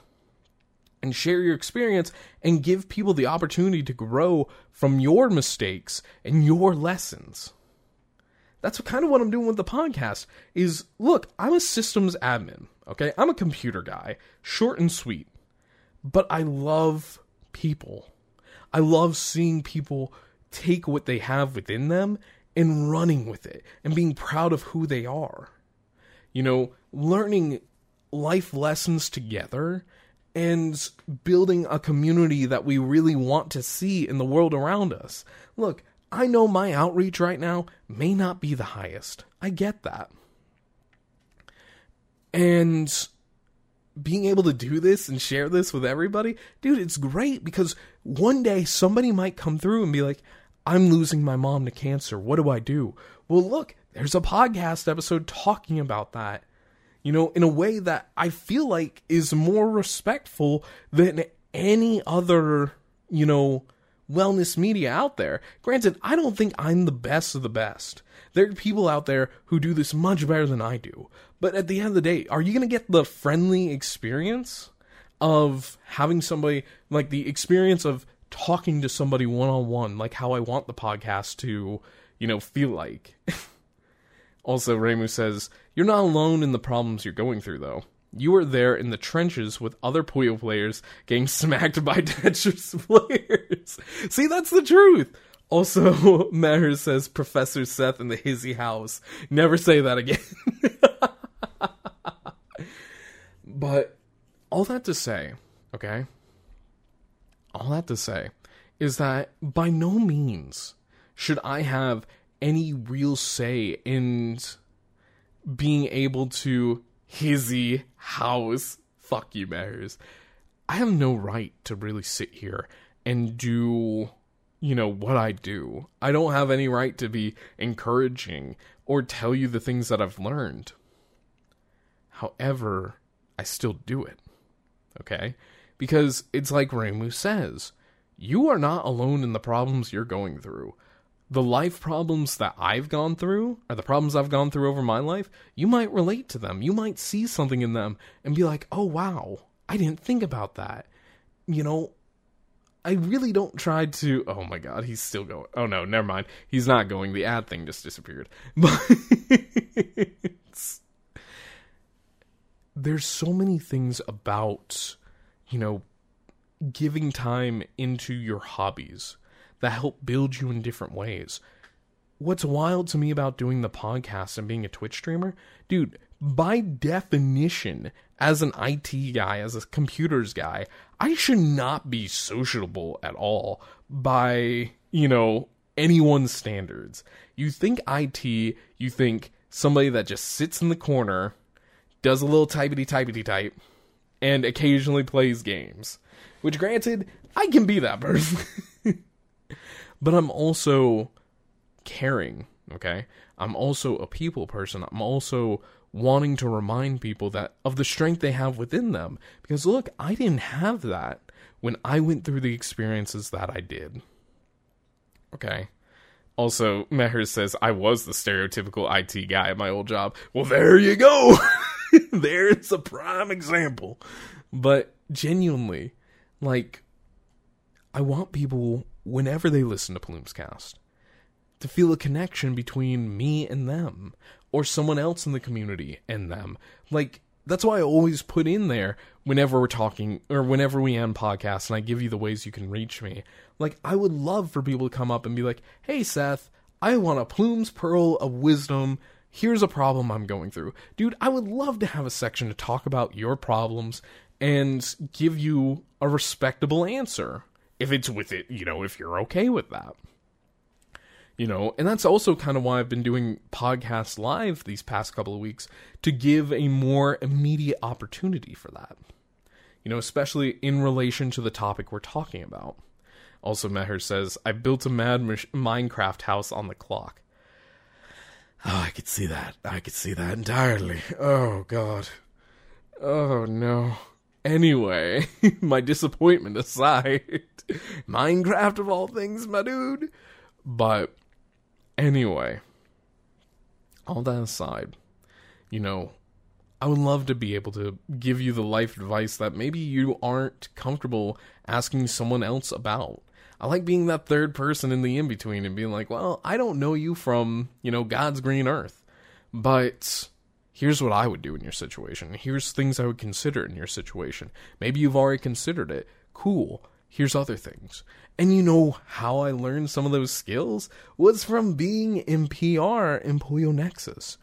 And share your experience and give people the opportunity to grow from your mistakes and your lessons. That's kind of what I'm doing with the podcast is, look, I'm a systems admin, okay? I'm a computer guy, short and sweet, but I love people. I love seeing people take what they have within them and running with it and being proud of who they are. You know, learning life lessons together and building a community that we really want to see in the world around us. Look, I know my outreach right now may not be the highest. I get that. And being able to do this and share this with everybody, dude, it's great, because one day somebody might come through and be like, I'm losing my mom to cancer. What do I do? Well, look, there's a podcast episode talking about that, you know, in a way that I feel like is more respectful than any other, you know, wellness media out there. Granted, I don't think I'm the best of the best. There are people out there who do this much better than I do. But at the end of the day, are you going to get the friendly experience of having somebody, like the experience of talking to somebody one-on-one, like how I want the podcast to, you know, feel like? Also, Remu says, you're not alone in the problems you're going through, though. You were there in the trenches with other Puyo players getting smacked by Tetris players. See, that's the truth. Also, Maher says, Professor Seth in the Hizzy House. Never say that again. But all that to say, okay? All that to say is that by no means should I have any real say in being able to Hizzy House. Fuck you, Mares. I have no right to really sit here and do, you know, what I do. I don't have any right to be encouraging or tell you the things that I've learned. However, I still do it. Okay? Because it's like Remu says, you are not alone in the problems you're going through. The life problems that I've gone through, or the problems I've gone through over my life, you might relate to them. You might see something in them and be like, oh, wow, I didn't think about that. You know, I really don't try to... Oh, my God, he's still going. Oh, no, never mind. He's not going. The ad thing just disappeared. But there's so many things about, you know, giving time into your hobbies that help build you in different ways. What's wild to me about doing the podcast and being a Twitch streamer, dude, by definition, as an I T guy, as a computers guy, I should not be sociable at all by, you know, anyone's standards. You think I T, you think somebody that just sits in the corner, does a little typity-typity-type, and occasionally plays games. Which, granted, I can be that person. But I'm also caring, okay? I'm also a people person. I'm also wanting to remind people that of the strength they have within them. Because look, I didn't have that when I went through the experiences that I did. Okay. Also, Meher says, I was the stereotypical I T guy at my old job. Well, there you go! There's a prime example. But genuinely, like, I want people, whenever they listen to Plumescast, to feel a connection between me and them, or someone else in the community and them. Like, that's why I always put in there, whenever we're talking, or whenever we end podcasts, and I give you the ways you can reach me. Like, I would love for people to come up and be like, hey, Seth, I want a Plumes Pearl of Wisdom. Here's a problem I'm going through. Dude, I would love to have a section to talk about your problems and give you a respectable answer. If it's with it, you know, if you're okay with that. You know, and that's also kind of why I've been doing podcasts live these past couple of weeks, to give a more immediate opportunity for that. You know, especially in relation to the topic we're talking about. Also, Meher says, I built a mad mach- Minecraft house on the clock. Oh, I could see that. I could see that entirely. Oh, God. Oh, no. Anyway, my disappointment aside, Minecraft of all things, my dude. But anyway, all that aside, you know, I would love to be able to give you the life advice that maybe you aren't comfortable asking someone else about. I like being that third person in the in-between and being like, well, I don't know you from, you know, God's green earth, but here's what I would do in your situation. Here's things I would consider in your situation. Maybe you've already considered it. Cool. here's other things. And you know how I learned some of those skills? Was from being in P R in Puyo Nexus.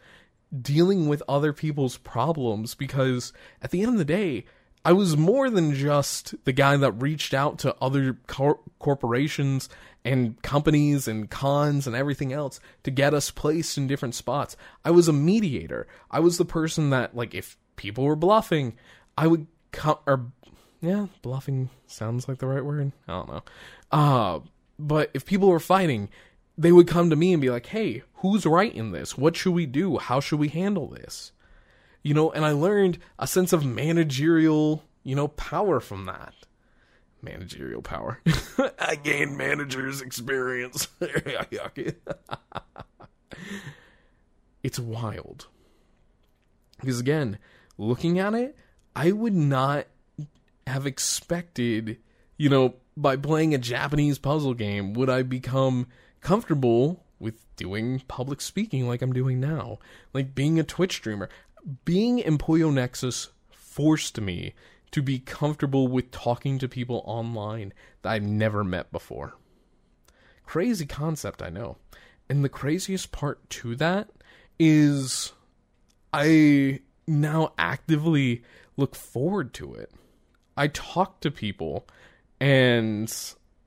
Dealing with other people's problems, because at the end of the day, I was more than just the guy that reached out to other cor- corporations and companies and cons and everything else to get us placed in different spots. I was a mediator. I was the person that, like, if people were bluffing, I would come, or, yeah, bluffing sounds like the right word. I don't know. Uh, but if people were fighting, they would come to me and be like, hey, who's right in this? What should we do? How should we handle this? You know, and I learned a sense of managerial, you know, power from that. Managerial power. I gained manager's experience. It's wild. Because again, looking at it, I would not have expected, you know, by playing a Japanese puzzle game, would I become comfortable with doing public speaking like I'm doing now, like being a Twitch streamer. Being in Puyo Nexus forced me to be comfortable with talking to people online that I've never met before. Crazy concept, I know. And the craziest part to that is I now actively look forward to it. I talk to people and,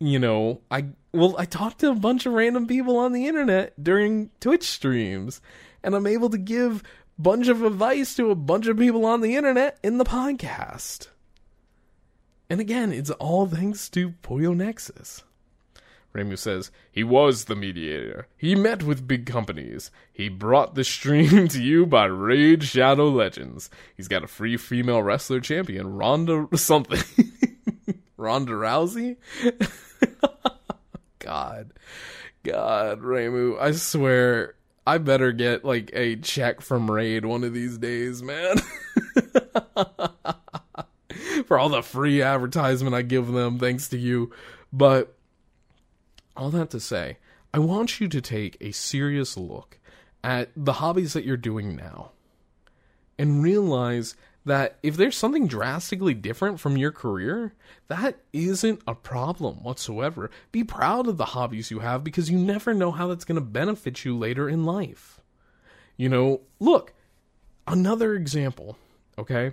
you know, I well, I talked to a bunch of random people on the internet during Twitch streams, and I'm able to give a bunch of advice to a bunch of people on the internet in the podcast. And again, it's all thanks to Puyo Nexus. Remu says, he was the mediator. He met with big companies. He brought the stream to you by Raid Shadow Legends. He's got a free female wrestler champion, Ronda something. Ronda Rousey? God. God, Remu, I swear, I better get, like, a check from Raid one of these days, man. For all the free advertisement I give them, thanks to you. But all that to say, I want you to take a serious look at the hobbies that you're doing now. And realize that if there's something drastically different from your career, that isn't a problem whatsoever. Be proud of the hobbies you have, because you never know how that's going to benefit you later in life. You know, look, another example, okay?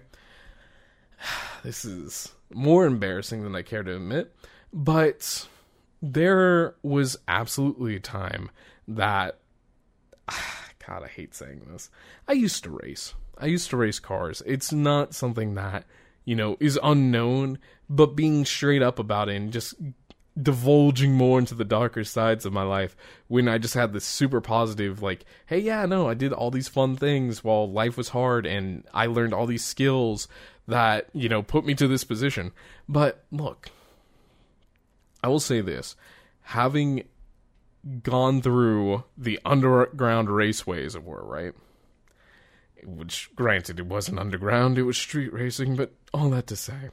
This is more embarrassing than I care to admit, but there was absolutely a time that, God, I hate saying this, I used to race. I used to race cars. It's not something that, you know, is unknown, but being straight up about it and just divulging more into the darker sides of my life when I just had this super positive, like, hey, yeah, no, I did all these fun things while life was hard and I learned all these skills that, you know, put me to this position. But look, I will say this, having gone through the underground raceways of war, right? Which, granted, it wasn't underground, it was street racing, but all that to say,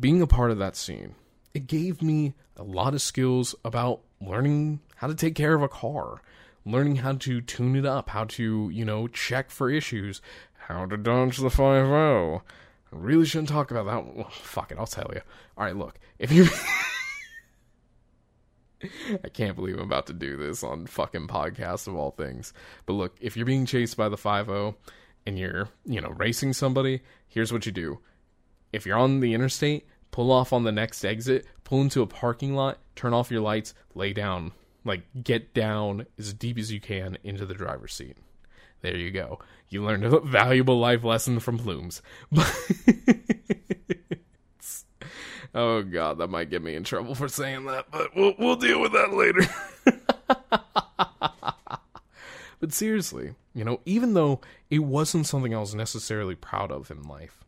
being a part of that scene, it gave me a lot of skills about learning how to take care of a car, learning how to tune it up, how to, you know, check for issues, how to dodge the five oh. I really shouldn't talk about that. Well, fuck it, I'll tell you. Alright, look, if you... I can't believe I'm about to do this on fucking podcast of all things. But look, if you're being chased by the five oh and you're, you know, racing somebody, here's what you do. If you're on the interstate, pull off on the next exit, pull into a parking lot, turn off your lights, lay down. Like, get down as deep as you can into the driver's seat. There you go. You learned a valuable life lesson from Plumes. Oh, God, that might get me in trouble for saying that, but we'll we'll deal with that later. But seriously, you know, even though it wasn't something I was necessarily proud of in life,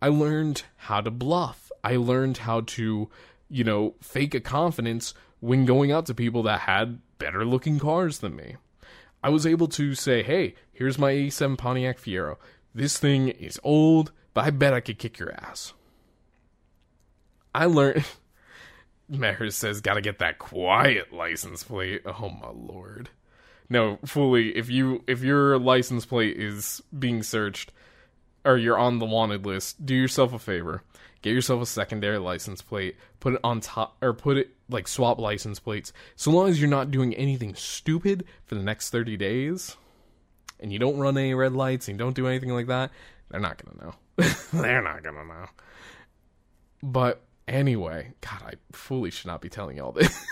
I learned how to bluff. I learned how to, you know, fake a confidence when going out to people that had better-looking cars than me. I was able to say, hey, here's my eighty-seven Pontiac Fiero. This thing is old, but I bet I could kick your ass. I learned, Maher says, gotta get that quiet license plate. Oh my lord. No, fully, if you if your license plate is being searched, or you're on the wanted list, do yourself a favor. Get yourself a secondary license plate, put it on top, or put it, like, swap license plates. So long as you're not doing anything stupid for the next thirty days, and you don't run any red lights, and you don't do anything like that, they're not gonna know. They're not gonna know. But, anyway, God, I fully should not be telling y'all this.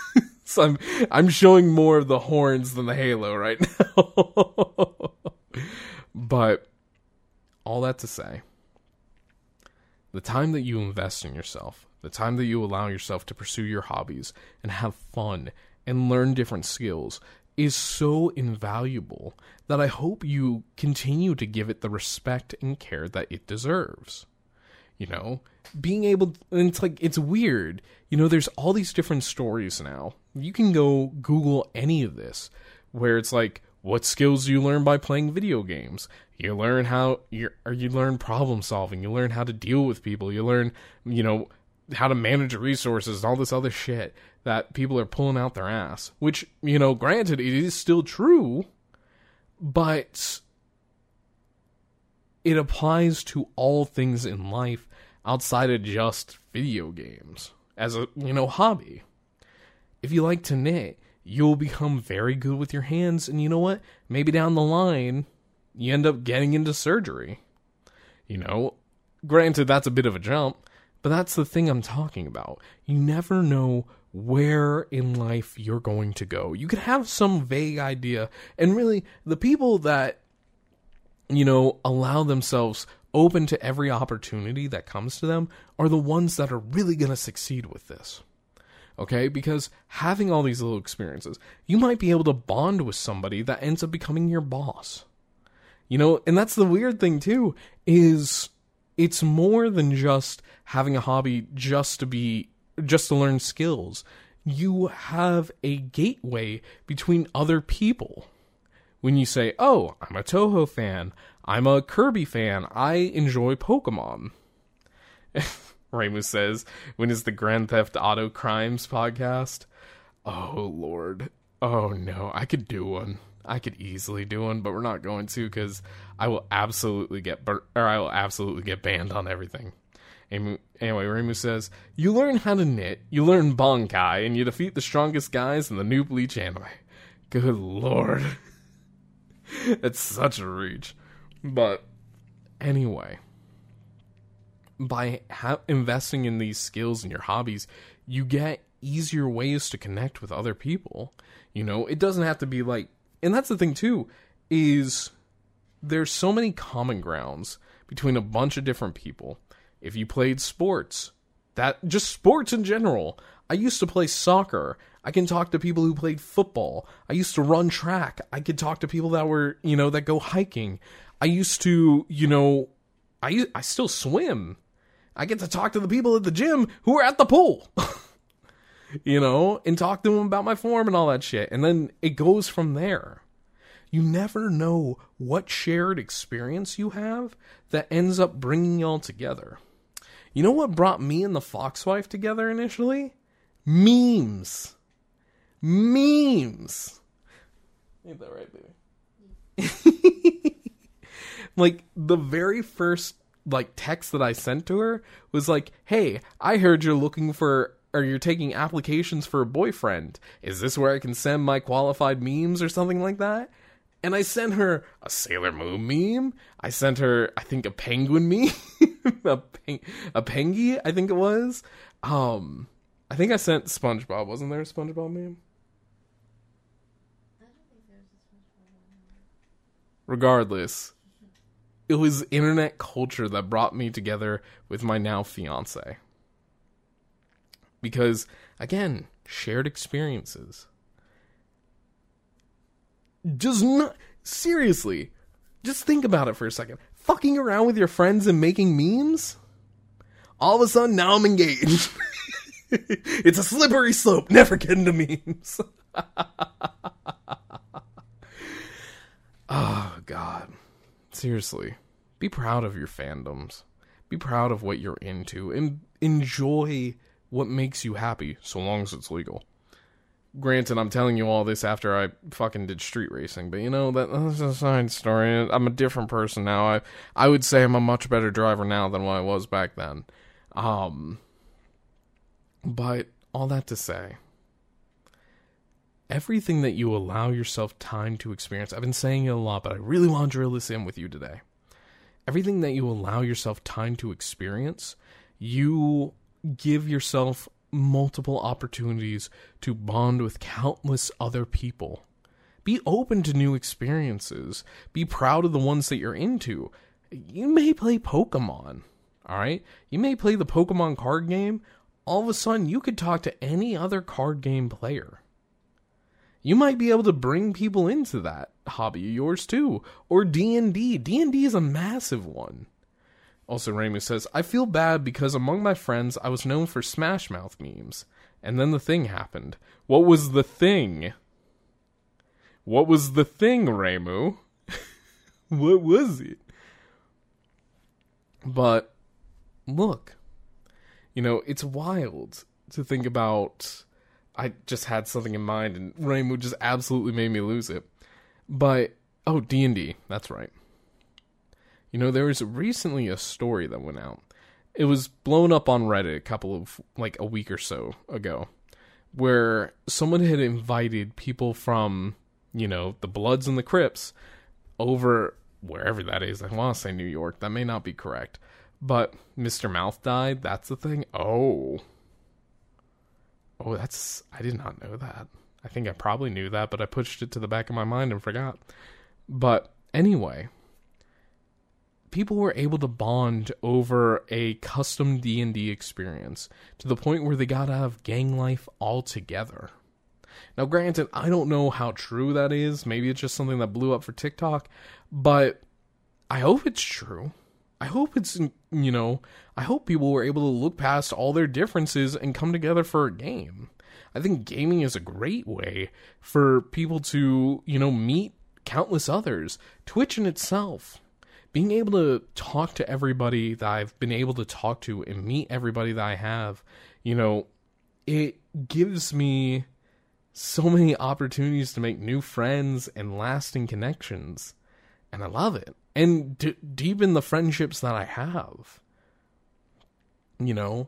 I'm, I'm showing more of the horns than the halo right now. But, all that to say, the time that you invest in yourself, the time that you allow yourself to pursue your hobbies and have fun and learn different skills is so invaluable that I hope you continue to give it the respect and care that it deserves. You know, being able to, and it's like, it's weird. You know, there's all these different stories now. You can go Google any of this where it's like, what skills do you learn by playing video games? You learn how, you're, or you learn problem solving. You learn how to deal with people. You learn, you know, how to manage resources and all this other shit that people are pulling out their ass. Which, you know, granted, it is still true, but it applies to all things in life outside of just video games as a, you know, hobby. If you like to knit, you'll become very good with your hands, and you know what? Maybe down the line, you end up getting into surgery. You know, granted, that's a bit of a jump, but that's the thing I'm talking about. You never know where in life you're going to go. You could have some vague idea, and really, the people that, you know, allow themselves open to every opportunity that comes to them are the ones that are really going to succeed with this. Okay, because having all these little experiences, you might be able to bond with somebody that ends up becoming your boss. You know, and that's the weird thing too, is it's more than just having a hobby just to be, just to learn skills. You have a gateway between other people. When you say, oh, I'm a Toho fan, I'm a Kirby fan, I enjoy Pokemon. Ramus says, when is the Grand Theft Auto Crimes podcast? Oh, Lord. Oh, no. I could do one. I could easily do one, but we're not going to because I will absolutely get bur- or I will absolutely get banned on everything. Anyway, Ramus says, you learn how to knit, you learn Bankai, and you defeat the strongest guys in the new Bleach anime. Good Lord. That's such a reach. But anyway, by ha- investing in these skills and your hobbies, you get easier ways to connect with other people. You know, it doesn't have to be like, and that's the thing too, is there's so many common grounds between a bunch of different people. If you played sports, that just sports in general. I used to play soccer. I can talk to people who played football. I used to run track. I could talk to people that were, you know, that go hiking. I used to, you know, I I still swim. I get to talk to the people at the gym who are at the pool, you know, and talk to them about my form and all that shit. And then it goes from there. You never know what shared experience you have that ends up bringing y'all together. You know what brought me and the Foxwife together initially? Memes. Memes. Ain't that right, baby? Like, the very first, like, text that I sent to her was like, hey, I heard you're looking for, or you're taking applications for a boyfriend. Is this where I can send my qualified memes or something like that? And I sent her a Sailor Moon meme. I sent her, I think, a penguin meme. a, peng- a pengy, I think it was. Um, I think I sent SpongeBob. Wasn't there a SpongeBob meme? I don't think there was a SpongeBob meme. Regardless, it was internet culture that brought me together with my now fiance. Because, again, shared experiences. Just not, seriously, just think about it for a second. Fucking around with your friends and making memes? All of a sudden, now I'm engaged. It's a slippery slope. Never get into memes. Oh, God. Seriously. Be proud of your fandoms. Be proud of what you're into. And enjoy what makes you happy, so long as it's legal. Granted, I'm telling you all this after I fucking did street racing, but you know, that, that's a side story. I'm a different person now. I I would say I'm a much better driver now than what I was back then. Um, but all that to say, everything that you allow yourself time to experience, I've been saying it a lot, but I really want to drill this in with you today. Everything that you allow yourself time to experience, you give yourself multiple opportunities to bond with countless other people. Be open to new experiences. Be proud of the ones that you're into. You may play Pokemon, all right? You may play the Pokemon card game. All of a sudden, you could talk to any other card game player. You might be able to bring people into that hobby of yours too. Or D and D. D and D is a massive one. Also, Ramu says, I feel bad because among my friends, I was known for Smash Mouth memes. And then the thing happened. What was the thing? What was the thing, Ramu? What was it? But, look. You know, it's wild to think about. I just had something in mind, and Ramu just absolutely made me lose it. But, oh, D and D. That's right. You know, there was recently a story that went out. It was blown up on Reddit a couple of, like, a week or so ago, where someone had invited people from, you know, the Bloods and the Crips over wherever that is. I want to say New York. That may not be correct. But Mister Mouth died. That's the thing. Oh. Oh, that's... I did not know that. I think I probably knew that, but I pushed it to the back of my mind and forgot. But anyway, people were able to bond over a custom D and D experience to the point where they got out of gang life altogether. Now, granted, I don't know how true that is. Maybe it's just something that blew up for TikTok, but I hope it's true. I hope it's, you know, I hope people were able to look past all their differences and come together for a game. I think gaming is a great way for people to, you know, meet countless others. Twitch in itself, being able to talk to everybody that I've been able to talk to and meet everybody that I have, you know, it gives me so many opportunities to make new friends and lasting connections. And I love it. And d- deepen the friendships that I have. You know,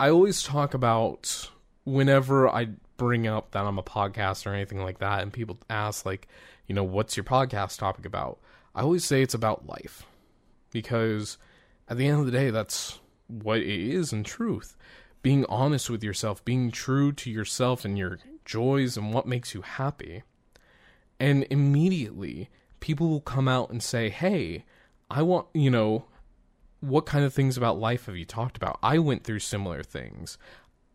I always talk about whenever I bring up that I'm a podcaster or anything like that, and people ask, like, you know, what's your podcast topic about? I always say it's about life, because at the end of the day, that's what it is in truth. Being honest with yourself, being true to yourself and your joys and what makes you happy. And immediately, people will come out and say, hey, I want, you know, what kind of things about life have you talked about? I went through similar things.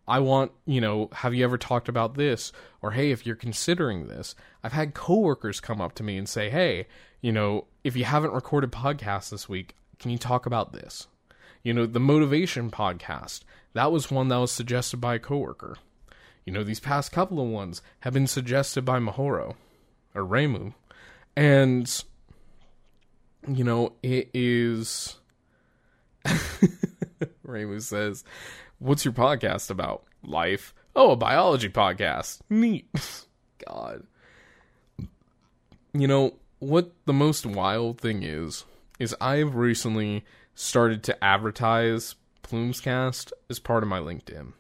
I want, you know, have you ever talked about this? Or, hey, if you're considering this, I've had coworkers come up to me and say, hey, you know, if you haven't recorded podcasts this week, can you talk about this? You know, the motivation podcast, that was one that was suggested by a coworker. You know, these past couple of ones have been suggested by Mahoro or Remu. And, you know, it is, Ramu says, what's your podcast about? Life. Oh, a biology podcast. Neat. God. You know, what the most wild thing is, is I've recently started to advertise Plumescast as part of my LinkedIn.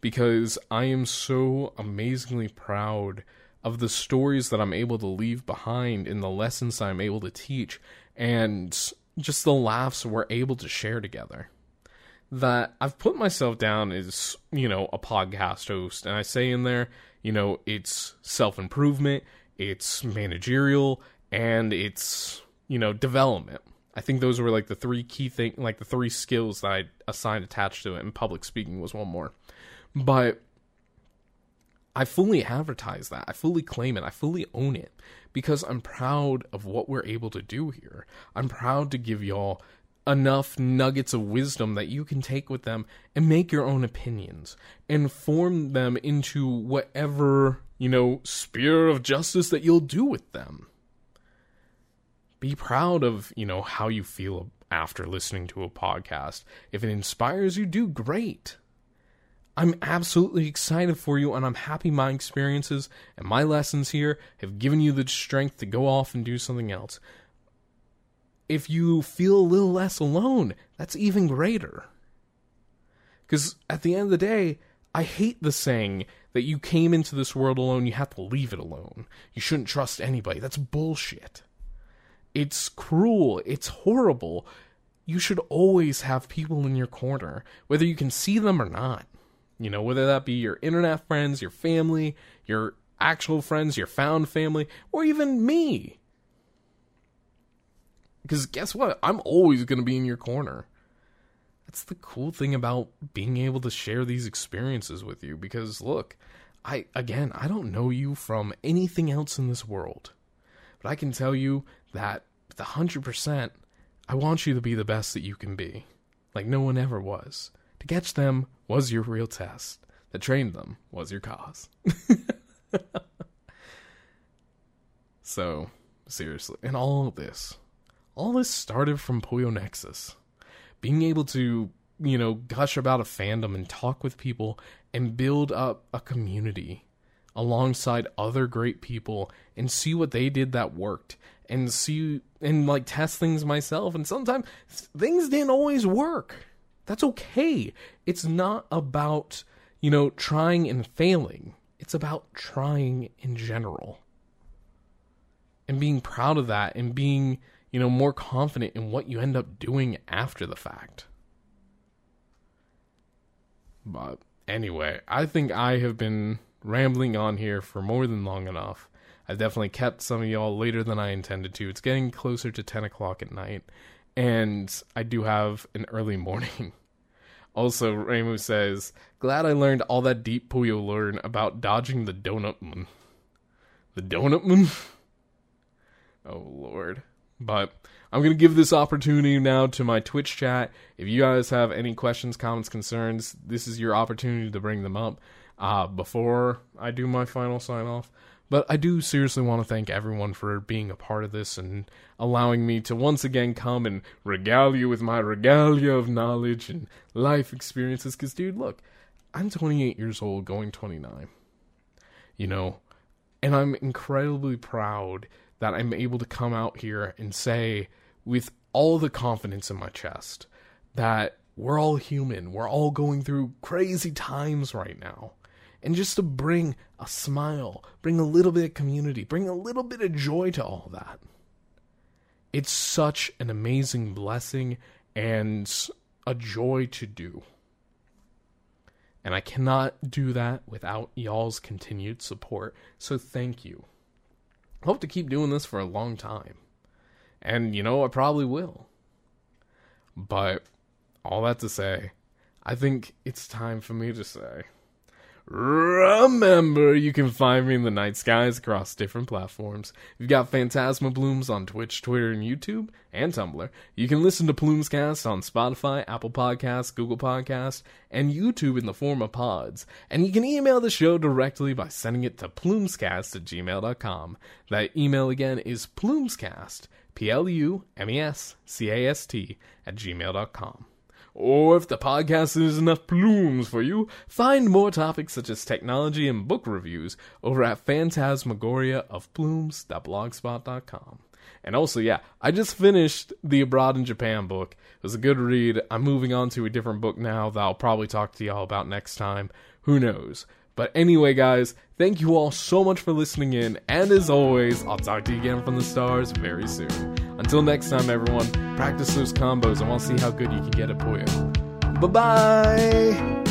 Because I am so amazingly proud of the stories that I'm able to leave behind and the lessons I'm able to teach and just the laughs we're able to share together. That I've put myself down as, you know, a podcast host, and I say in there, you know, it's self-improvement, it's managerial, and it's, you know, development. I think those were like the three key thing, like the three skills that I assigned attached to it, and public speaking was one more. But I fully advertise that. I fully claim it. I fully own it, because I'm proud of what we're able to do here. I'm proud to give y'all enough nuggets of wisdom that you can take with them and make your own opinions and form them into whatever, you know, sphere of justice that you'll do with them. Be proud of, you know, how you feel after listening to a podcast. If it inspires you, do great. I'm absolutely excited for you, and I'm happy my experiences and my lessons here have given you the strength to go off and do something else. If you feel a little less alone, that's even greater. Because at the end of the day, I hate the saying that you came into this world alone, you have to leave it alone. You shouldn't trust anybody. That's bullshit. It's cruel. It's horrible. You should always have people in your corner, whether you can see them or not. You know, whether that be your internet friends, your family, your actual friends, your found family, or even me. Because guess what? I'm always going to be in your corner. That's the cool thing about being able to share these experiences with you. Because look, I again, I don't know you from anything else in this world. But I can tell you that with one hundred percent, I want you to be the best that you can be. Like no one ever was. To catch them was your real test. To train them was your cause. So, seriously. And all of this. All this started from Puyo Nexus. Being able to, you know, gush about a fandom and talk with people and build up a community alongside other great people and see what they did that worked. And see, and like test things myself. And sometimes things didn't always work. That's okay. It's not about, you know, trying and failing. It's about trying in general. And being proud of that and being, you know, more confident in what you end up doing after the fact. But anyway, I think I have been rambling on here for more than long enough. I've definitely kept some of y'all later than I intended to. It's getting closer to ten o'clock at night. And I do have an early morning. Also, Ramu says, glad I learned all that deep Puyo learn about dodging the donut moon. The donut moon? Oh, Lord. But I'm going to give this opportunity now to my Twitch chat. If you guys have any questions, comments, concerns, this is your opportunity to bring them up uh, before I do my final sign-off. But I do seriously want to thank everyone for being a part of this and allowing me to once again come and regale you with my regalia of knowledge and life experiences. Because, dude, look, I'm twenty-eight years old going twenty-nine. You know, and I'm incredibly proud that I'm able to come out here and say with all the confidence in my chest that we're all human. We're all going through crazy times right now. And just to bring a smile, bring a little bit of community, bring a little bit of joy to all that. It's such an amazing blessing and a joy to do. And I cannot do that without y'all's continued support. So thank you. I hope to keep doing this for a long time. And, you know, I probably will. But all that to say, I think it's time for me to say, remember, you can find me in the night skies across different platforms. You've got Phantasma Plumes on Twitch, Twitter, and YouTube, and Tumblr. You can listen to Plumescast on Spotify, Apple Podcasts, Google Podcasts, and YouTube in the form of pods. And you can email the show directly by sending it to plumescast at gmail dot com. That email again is plumescast, P L U M E S C A S T, at gmail dot com. Or if the podcast is enough plumes for you, find more topics such as technology and book reviews over at phantasmagoria of plumes dot blogspot dot com. And also, yeah, I just finished the Abroad in Japan book. It was a good read. I'm moving on to a different book now that I'll probably talk to y'all about next time. Who knows? But anyway, guys, thank you all so much for listening in. And as always, I'll talk to you again from the stars very soon. Until next time, everyone, practice those combos. I want to see how good you can get at Puyo. Bye-bye!